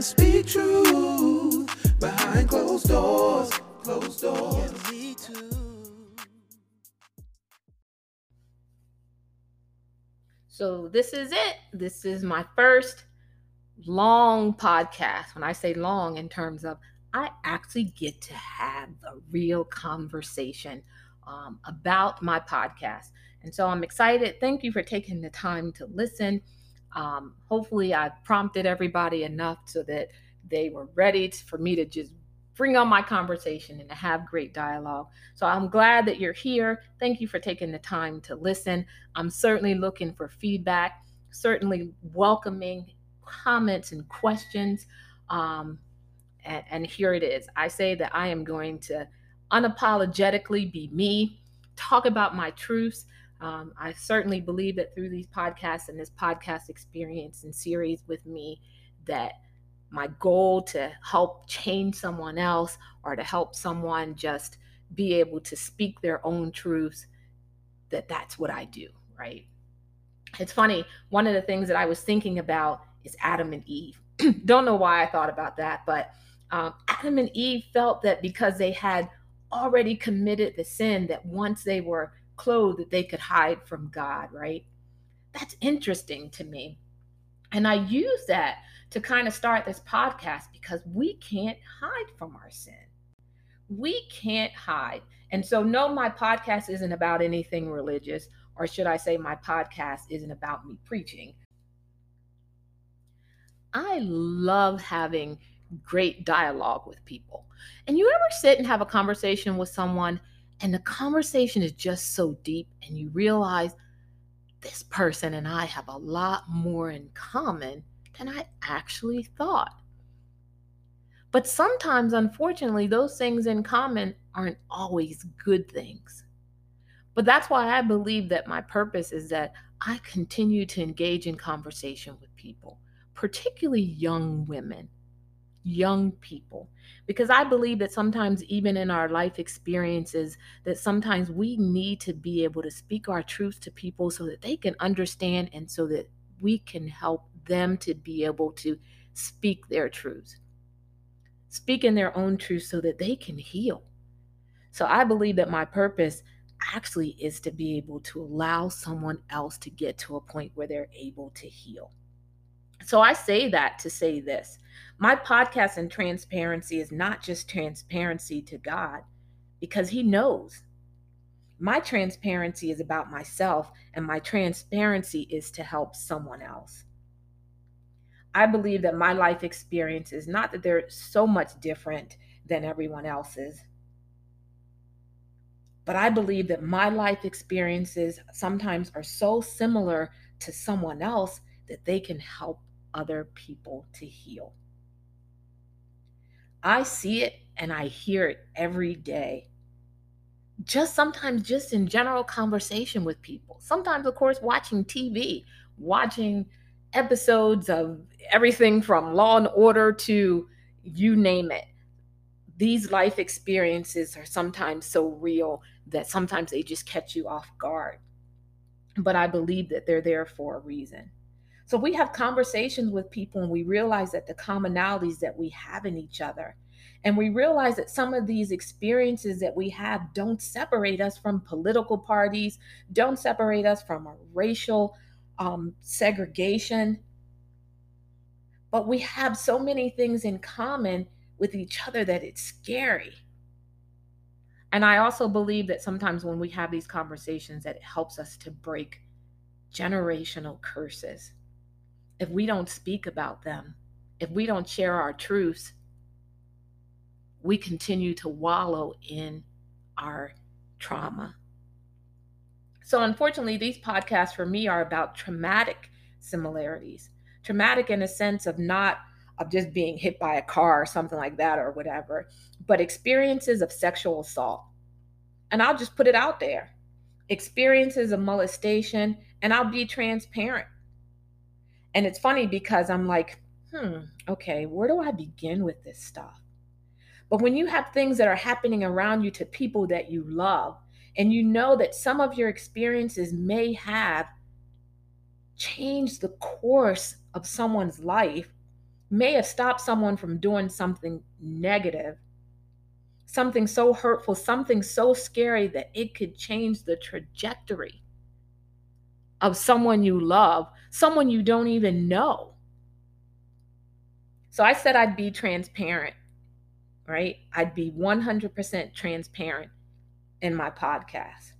and speak truth behind closed doors, closed doors. So this is it. This is my first long podcast. When I say long in terms of I actually get to have a real conversation about my podcast. And so I'm excited. Thank you for taking the time to listen. Hopefully I prompted everybody enough so that they were ready for me to just bring on my conversation and to have great dialogue. So I'm glad that you're here. Thank you for taking the time to listen. I'm certainly looking for feedback, certainly welcoming comments and questions. And here it is. I say that I am going to unapologetically be me, talk about my truths. I certainly believe that through these podcasts and this podcast experience and series with me, that my goal to help change someone else or to help someone just be able to speak their own truths, that that's what I do, right? It's funny. One of the things that I was thinking about is Adam and Eve. Don't know why I thought about that, but Adam and Eve felt that because they had already committed the sin, that once they were clothed, that they could hide from God, right? That's interesting to me. And I use that to kind of start this podcast because we can't hide from our sin. We can't hide. And so no, my podcast isn't about anything religious, or should I say my podcast isn't about me preaching. I love having great dialogue with people. And you ever sit and have a conversation with someone and the conversation is just so deep and you realize this person and I have a lot more in common than I actually thought. But sometimes, unfortunately, those things in common aren't always good things. But that's why I believe that my purpose is that I continue to engage in conversation with people, particularly young women, young people, because I believe that sometimes even in our life experiences, that sometimes we need to be able to speak our truth to people so that they can understand and so that we can help them to be able to speak their truths, speak in their own truth so that they can heal. So I believe that my purpose actually is to be able to allow someone else to get to a point where they're able to heal. So I say that to say this. My podcast and transparency is not just transparency to God, because He knows. My transparency is about myself, and my transparency is to help someone else. I believe that my life experience is not that they're so much different than everyone else's, but I believe that my life experiences sometimes are so similar to someone else that they can help other people to heal. I see it and I hear it every day. Just sometimes just in general conversation with people. Sometimes, of course, watching TV, watching episodes of everything from Law and Order to you name it. These life experiences are sometimes so real that sometimes they just catch you off guard. But I believe that they're there for a reason. So we have conversations with people and we realize that the commonalities that we have in each other, and we realize that some of these experiences that we have don't separate us from political parties, don't separate us from a racial segregation, but we have so many things in common with each other that it's scary. And I also believe that sometimes when we have these conversations that it helps us to break generational curses. If we don't speak about them, if we don't share our truths, we continue to wallow in our trauma. So unfortunately, these podcasts for me are about traumatic similarities. Traumatic in a sense of not of just being hit by a car or something like that or whatever, but experiences of sexual assault. And I'll just put it out there. Experiences of molestation, and I'll be transparent. And it's funny because I'm like, okay, where do I begin with this stuff? But when you have things that are happening around you to people that you love, and you know that some of your experiences may have changed the course of someone's life, may have stopped someone from doing something negative, something so hurtful, something so scary that it could change the trajectory of someone you love, someone you don't even know. So I said I'd be transparent, right? I'd be 100% transparent in my podcast.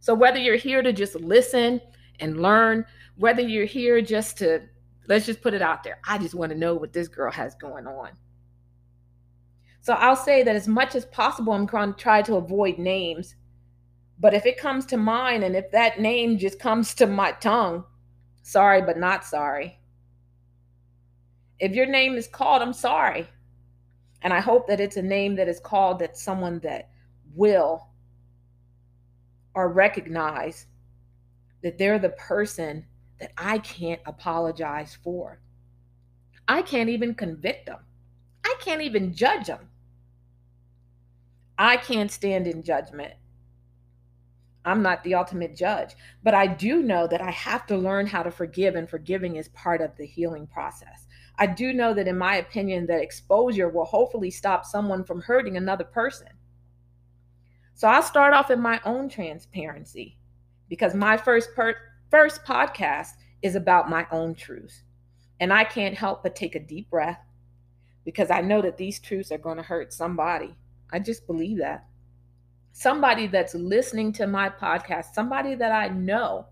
So whether you're here to just listen and learn, whether you're here just to, let's just put it out there, I just want to know what this girl has going on. So I'll say that as much as possible, I'm going to try to avoid names. But if it comes to mind and if that name just comes to my tongue, sorry, but not sorry. If your name is called, I'm sorry. And I hope that it's a name that is called that someone that will or recognize that they're the person that I can't apologize for. I can't even convict them. I can't even judge them. I can't stand in judgment. I'm not the ultimate judge, but I do know that I have to learn how to forgive, and forgiving is part of the healing process. I do know that, in my opinion, that exposure will hopefully stop someone from hurting another person. So I'll start off in my own transparency, because my first podcast is about my own truth. And I can't help but take a deep breath, because I know that these truths are going to hurt somebody. I just believe that. Somebody that's listening to my podcast, somebody that I know,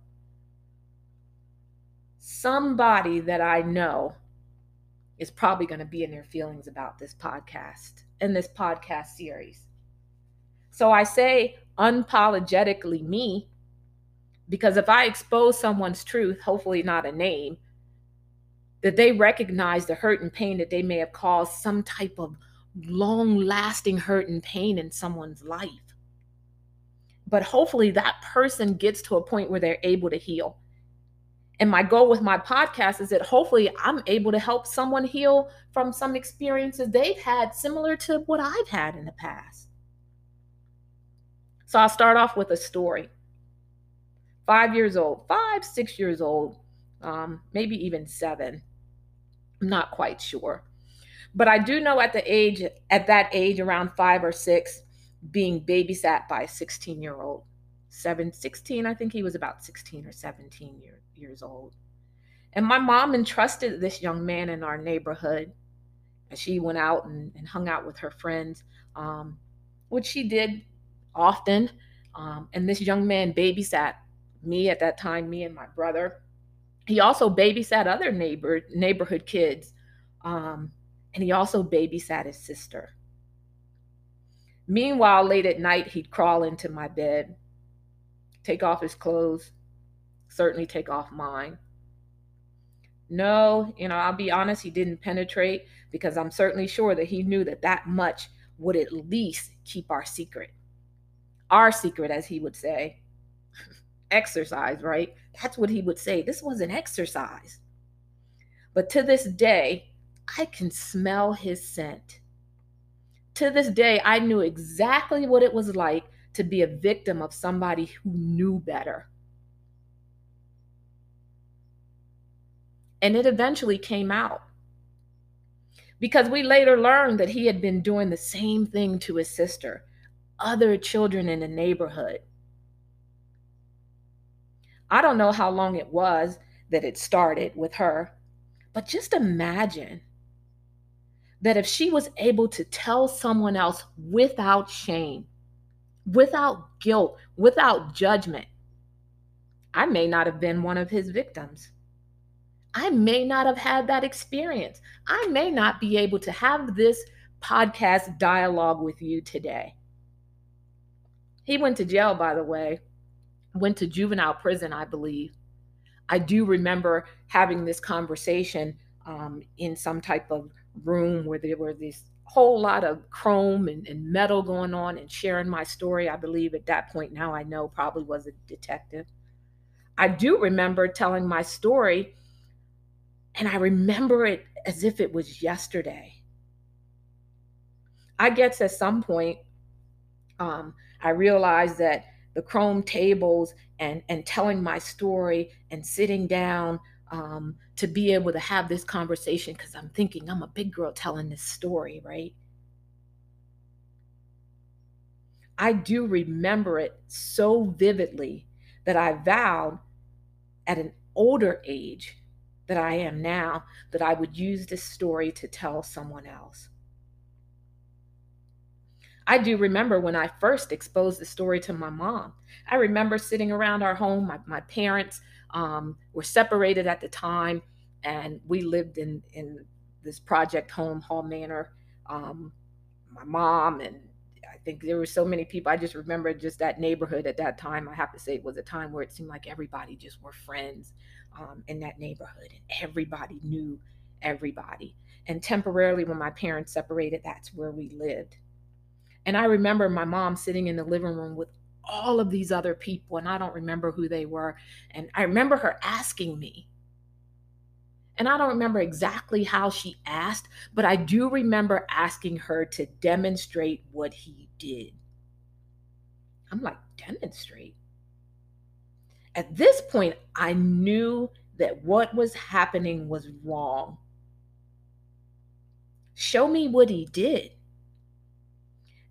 is probably going to be in their feelings about this podcast and this podcast series. So I say unapologetically me, because if I expose someone's truth, hopefully not a name, that they recognize the hurt and pain that they may have caused, some type of long-lasting hurt and pain in someone's life. But hopefully that person gets to a point where they're able to heal. And my goal with my podcast is that hopefully I'm able to help someone heal from some experiences they've had similar to what I've had in the past. So I'll start off with a story. 5, 6 years old, maybe even 7. I'm not quite sure. But I do know at that age, around 5 or 6, being babysat by a 16-year-old. 16, I think he was about 16 or 17 years old. And my mom entrusted this young man in our neighborhood. And she went out and hung out with her friends, which she did often. And this young man babysat me at that time, me and my brother. He also babysat other neighborhood kids. And he also babysat his sister. Meanwhile, late at night, he'd crawl into my bed, take off his clothes, certainly take off mine. No, I'll be honest, he didn't penetrate, because I'm certainly sure that he knew that much would at least keep our secret. Our secret, as he would say. Exercise, right? That's what he would say. This was an exercise. But to this day, I can smell his scent. To this day, I knew exactly what it was like to be a victim of somebody who knew better. And it eventually came out, because we later learned that he had been doing the same thing to his sister, other children in the neighborhood. I don't know how long it was that it started with her, but just imagine that if she was able to tell someone else without shame, without guilt, without judgment, I may not have been one of his victims. I may not have had that experience. I may not be able to have this podcast dialogue with you today. He went to jail, by the way, went to juvenile prison, I believe. I do remember having this conversation in some type of room where there were this whole lot of chrome and metal going on, and sharing my story. I believe at that point, now I know, probably was a detective. I do remember telling my story, and I remember it as if it was yesterday. I guess at some point, I realized that the chrome tables and telling my story and sitting down to be able to have this conversation, because I'm thinking I'm a big girl telling this story, right? I do remember it so vividly that I vowed at an older age that I am now that I would use this story to tell someone else. I do remember when I first exposed the story to my mom. I remember sitting around our home. My parents were separated at the time, and we lived in this project home, Hall Manor. My mom, and I think there were so many people. I just remember just that neighborhood at that time. I have to say it was a time where it seemed like everybody just were friends in that neighborhood, and everybody knew everybody. And temporarily when my parents separated, that's where we lived. And I remember my mom sitting in the living room with all of these other people, and I don't remember who they were. And I remember her asking me. And I don't remember exactly how she asked, but I do remember asking her to demonstrate what he did. I'm like, demonstrate? At this point, I knew that what was happening was wrong. Show me what he did.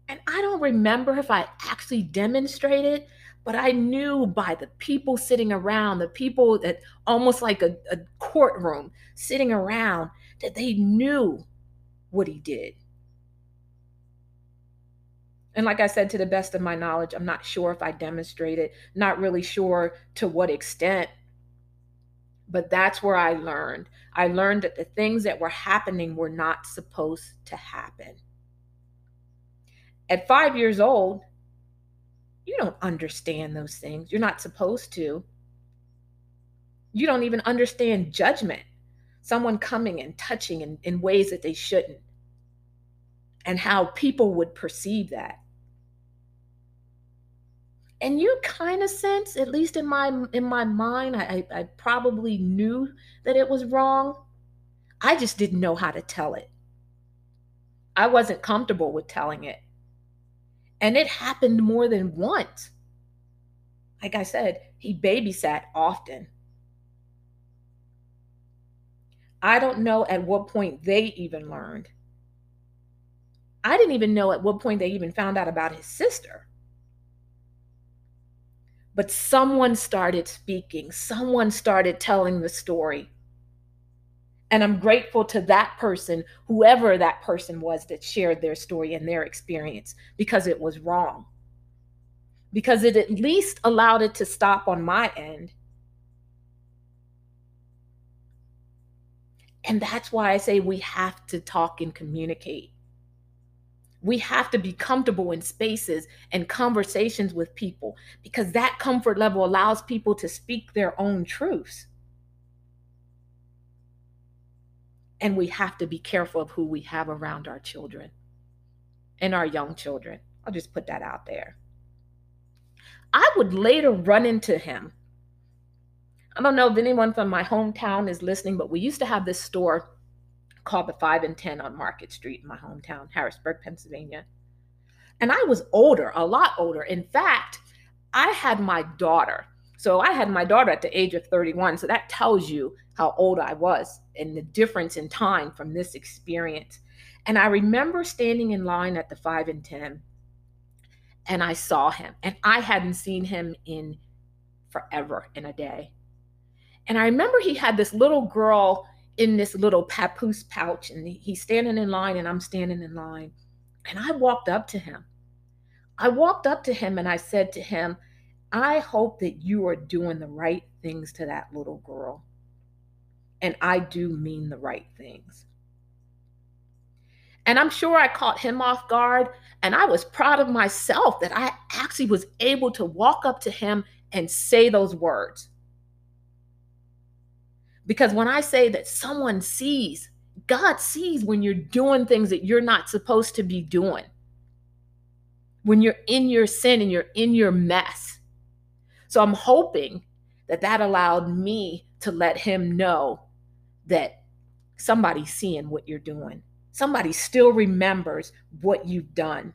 And I don't remember if I actually demonstrated, but I knew by the people sitting around, the people that almost like a courtroom sitting around, that they knew what he did. And like I said, to the best of my knowledge, I'm not sure if I demonstrated, not really sure to what extent, but that's where I learned. I learned that the things that were happening were not supposed to happen. At 5 years old, you don't understand those things. You're not supposed to. You don't even understand judgment. Someone coming and touching in ways that they shouldn't, and how people would perceive that. And you kind of sense, at least in my mind, I probably knew that it was wrong. I just didn't know how to tell it. I wasn't comfortable with telling it. And it happened more than once. Like I said, he babysat often. I don't know at what point they even learned. I didn't even know at what point they even found out about his sister. But someone started speaking. Someone started telling the story. And I'm grateful to that person, whoever that person was that shared their story and their experience, because it was wrong. Because it at least allowed it to stop on my end. And that's why I say we have to talk and communicate. We have to be comfortable in spaces and conversations with people, because that comfort level allows people to speak their own truths. And we have to be careful of who we have around our children and our young children. I'll just put that out there. I would later run into him. I don't know if anyone from my hometown is listening, but we used to have this store called the 5 and 10 on Market Street in my hometown, Harrisburg, Pennsylvania. And I was older, a lot older. In fact, I had my daughter. So I had my daughter at the age of 31. So that tells you how old I was and the difference in time from this experience. And I remember standing in line at the 5 and 10, and I saw him. And I hadn't seen him in forever, in a day. And I remember he had this little girl in this little papoose pouch, and he's standing in line and I'm standing in line. And I walked up to him. And I said to him, I hope that you are doing the right things to that little girl. And I do mean the right things. And I'm sure I caught him off guard, and I was proud of myself that I actually was able to walk up to him and say those words. Because when I say that someone sees, God sees when you're doing things that you're not supposed to be doing. When you're in your sin and you're in your mess. So I'm hoping that that allowed me to let him know that somebody's seeing what you're doing. Somebody still remembers what you've done.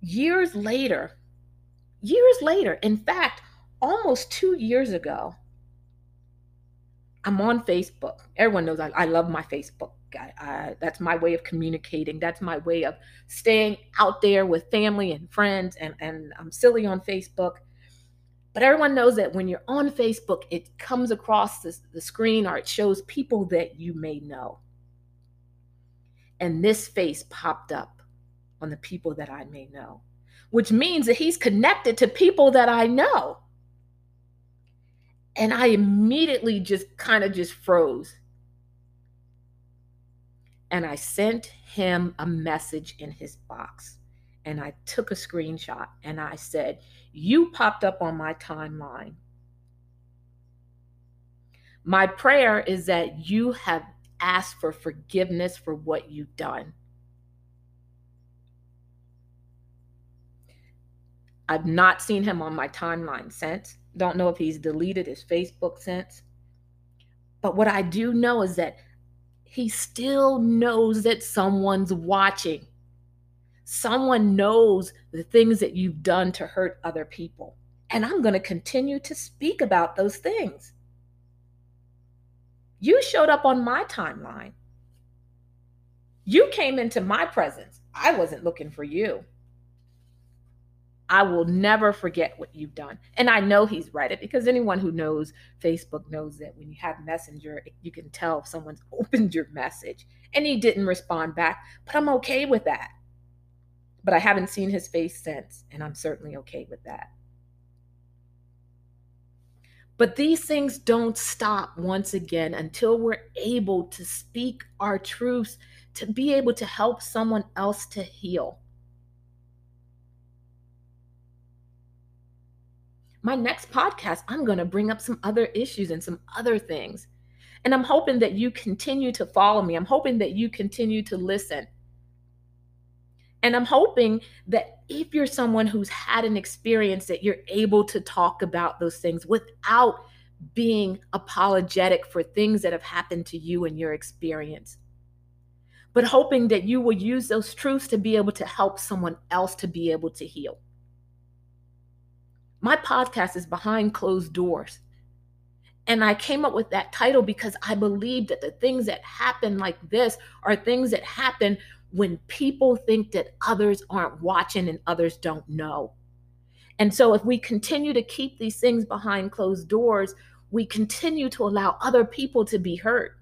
Years later, in fact, almost 2 years ago, I'm on Facebook. Everyone knows I love my Facebook. That's my way of communicating. That's my way of staying out there with family and friends. And I'm silly on Facebook. But everyone knows that when you're on Facebook, it comes across the screen, or it shows people that you may know. And this face popped up on the people that I may know, which means that he's connected to people that I know. And I immediately just froze. And I sent him a message in his box. And I took a screenshot and I said, "You popped up on my timeline. My prayer is that you have asked for forgiveness for what you've done. I've not seen him on my timeline since. Don't know if he's deleted his Facebook since. But what I do know is that he still knows that someone's watching. Someone knows the things that you've done to hurt other people. And I'm going to continue to speak about those things. You showed up on my timeline. You came into my presence. I wasn't looking for you. I will never forget what you've done." And I know he's read it, because anyone who knows Facebook knows that when you have Messenger, you can tell if someone's opened your message. And he didn't respond back, but I'm okay with that. But I haven't seen his face since, and I'm certainly okay with that. But these things don't stop, once again, until we're able to speak our truths, to be able to help someone else to heal. My next podcast, I'm going to bring up some other issues and some other things. And I'm hoping that you continue to follow me. I'm hoping that you continue to listen. And I'm hoping that if you're someone who's had an experience, that you're able to talk about those things without being apologetic for things that have happened to you in your experience. But hoping that you will use those truths to be able to help someone else to be able to heal. My podcast is Behind Closed Doors. And I came up with that title because I believe that the things that happen like this are things that happen when people think that others aren't watching and others don't know. And so if we continue to keep these things behind closed doors, we continue to allow other people to be hurt.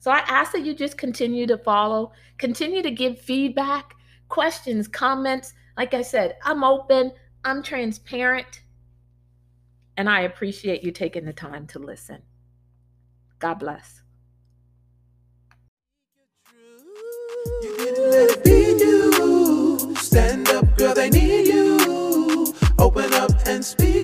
So I ask that you just continue to follow, continue to give feedback, questions, comments. Like I said, I'm open, I'm transparent, and I appreciate you taking the time to listen. God bless. You didn't let it be you. Stand up, girl, they need you. Open up and speak.